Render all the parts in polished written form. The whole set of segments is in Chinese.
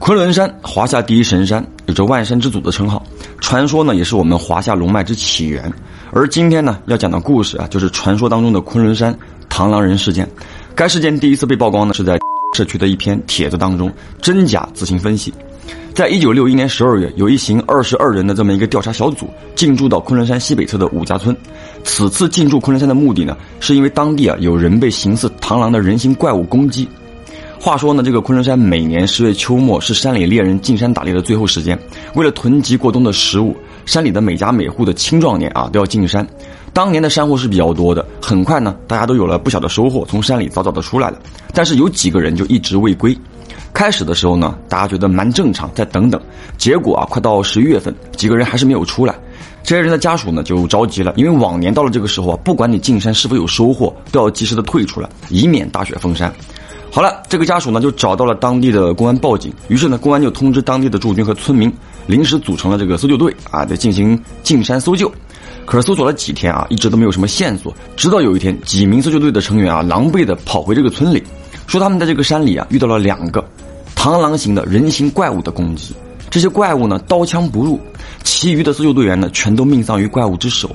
昆仑山，华夏第一神山，有着万山之祖的称号，传说呢也是我们华夏龙脉之起源。而今天呢要讲的故事啊，就是传说当中的昆仑山螳螂人事件。该事件第一次被曝光呢，是在社区的一篇帖子当中，真假自行分析。在1961年12月，有一行22人的这么一个调查小组进驻到昆仑山西北侧的五家村。此次进驻昆仑山的目的呢，是因为当地啊有人被形似螳螂的人形怪物攻击。话说呢，这个昆仑山每年10月秋末是山里猎人进山打猎的最后时间，为了囤积过冬的食物，山里的每家每户的青壮年啊都要进山。当年的山货是比较多的，很快呢大家都有了不小的收获，从山里早早的出来了。但是有几个人就一直未归。开始的时候呢，大家觉得蛮正常，再等等。结果啊，快到11月份，几个人还是没有出来。这些人的家属呢就着急了，因为往年到了这个时候啊，不管你进山是否有收获，都要及时的退出来，以免大雪封山。好了，这个家属呢就找到了当地的公安报警，于是呢公安就通知当地的驻军和村民，临时组成了这个搜救队啊，在进行进山搜救。可是搜索了几天啊，一直都没有什么线索，直到有一天，几名搜救队的成员啊狼狈的跑回这个村里，说他们在这个山里啊遇到了两个螳螂型的人形怪物的攻击，这些怪物呢刀枪不入，其余的搜救队员呢全都命丧于怪物之手。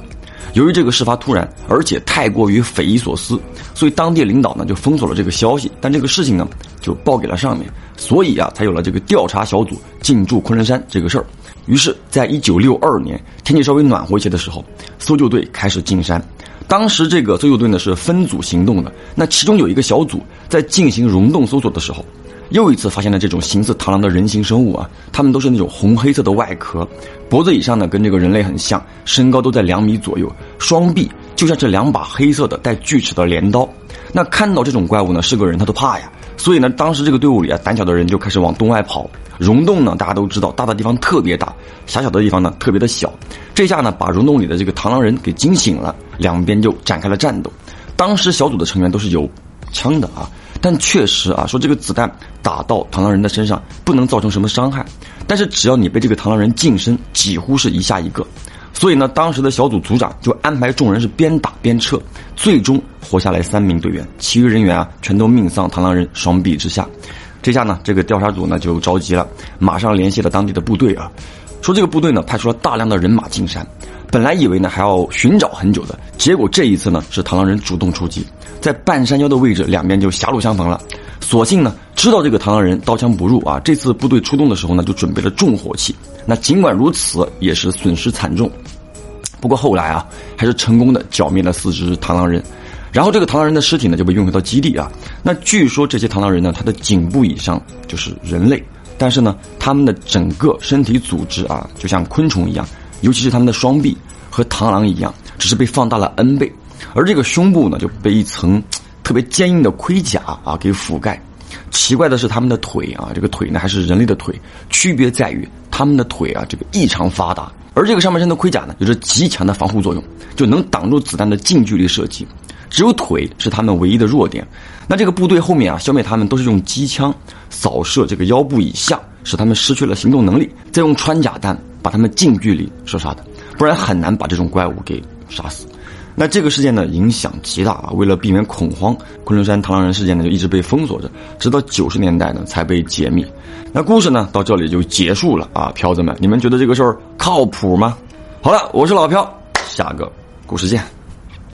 由于这个事发突然，而且太过于匪夷所思，所以当地领导呢就封锁了这个消息，但这个事情呢就报给了上面，所以啊才有了这个调查小组进驻昆仑山这个事儿。于是在1962年天气稍微暖和一些的时候，搜救队开始进山。当时这个搜救队呢是分组行动的，那其中有一个小组在进行溶洞搜索的时候，又一次发现了这种形似螳螂的人形生物啊，它们都是那种红黑色的外壳，脖子以上呢跟这个人类很像，身高都在2米左右，双臂就像这2把黑色的带锯齿的镰刀。那看到这种怪物呢，是个人他都怕呀，所以呢当时这个队伍里啊，胆小的人就开始往洞外跑。溶洞呢大家都知道，大的地方特别大，狭小的地方呢特别的小，这下呢把溶洞里的这个螳螂人给惊醒了，两边就展开了战斗。当时小组的成员都是有枪的啊，但确实啊，说这个子弹打到螳螂人的身上不能造成什么伤害，但是只要你被这个螳螂人近身，几乎是一下一个。所以呢当时的小组组长就安排众人是边打边撤，最终活下来3名队员，其余人员啊全都命丧螳螂人双臂之下。这下呢这个调查组呢就着急了，马上联系了当地的部队啊，说这个部队呢派出了大量的人马进山，本来以为呢还要寻找很久的，结果这一次呢是螳螂人主动出击，在半山腰的位置，两边就狭路相逢了。所幸呢知道这个螳螂人刀枪不入啊，这次部队出动的时候呢就准备了重火器，那尽管如此也是损失惨重。不过后来啊还是成功的剿灭了4只螳螂人，然后这个螳螂人的尸体呢就被运回到基地啊。那据说这些螳螂人呢他的颈部以上就是人类，但是呢他们的整个身体组织啊就像昆虫一样，尤其是他们的双臂和螳螂一样，只是被放大了 N 倍。而这个胸部呢就被一层特别坚硬的盔甲啊给覆盖。奇怪的是他们的腿啊，这个腿呢还是人类的腿，区别在于他们的腿啊这个异常发达，而这个上半身的盔甲呢有着极强的防护作用，就能挡住子弹的近距离射击。只有腿是他们唯一的弱点。那这个部队后面啊消灭他们都是用机枪扫射这个腰部以下，使他们失去了行动能力，再用穿甲弹把他们近距离射杀的，不然很难把这种怪物给杀死。那这个事件呢影响极大啊，为了避免恐慌，昆仑山螳螂人事件呢就一直被封锁着，直到90年代呢才被解密。那故事呢到这里就结束了啊，飘子们，你们觉得这个事儿靠谱吗？好了，我是老飘，下个故事见。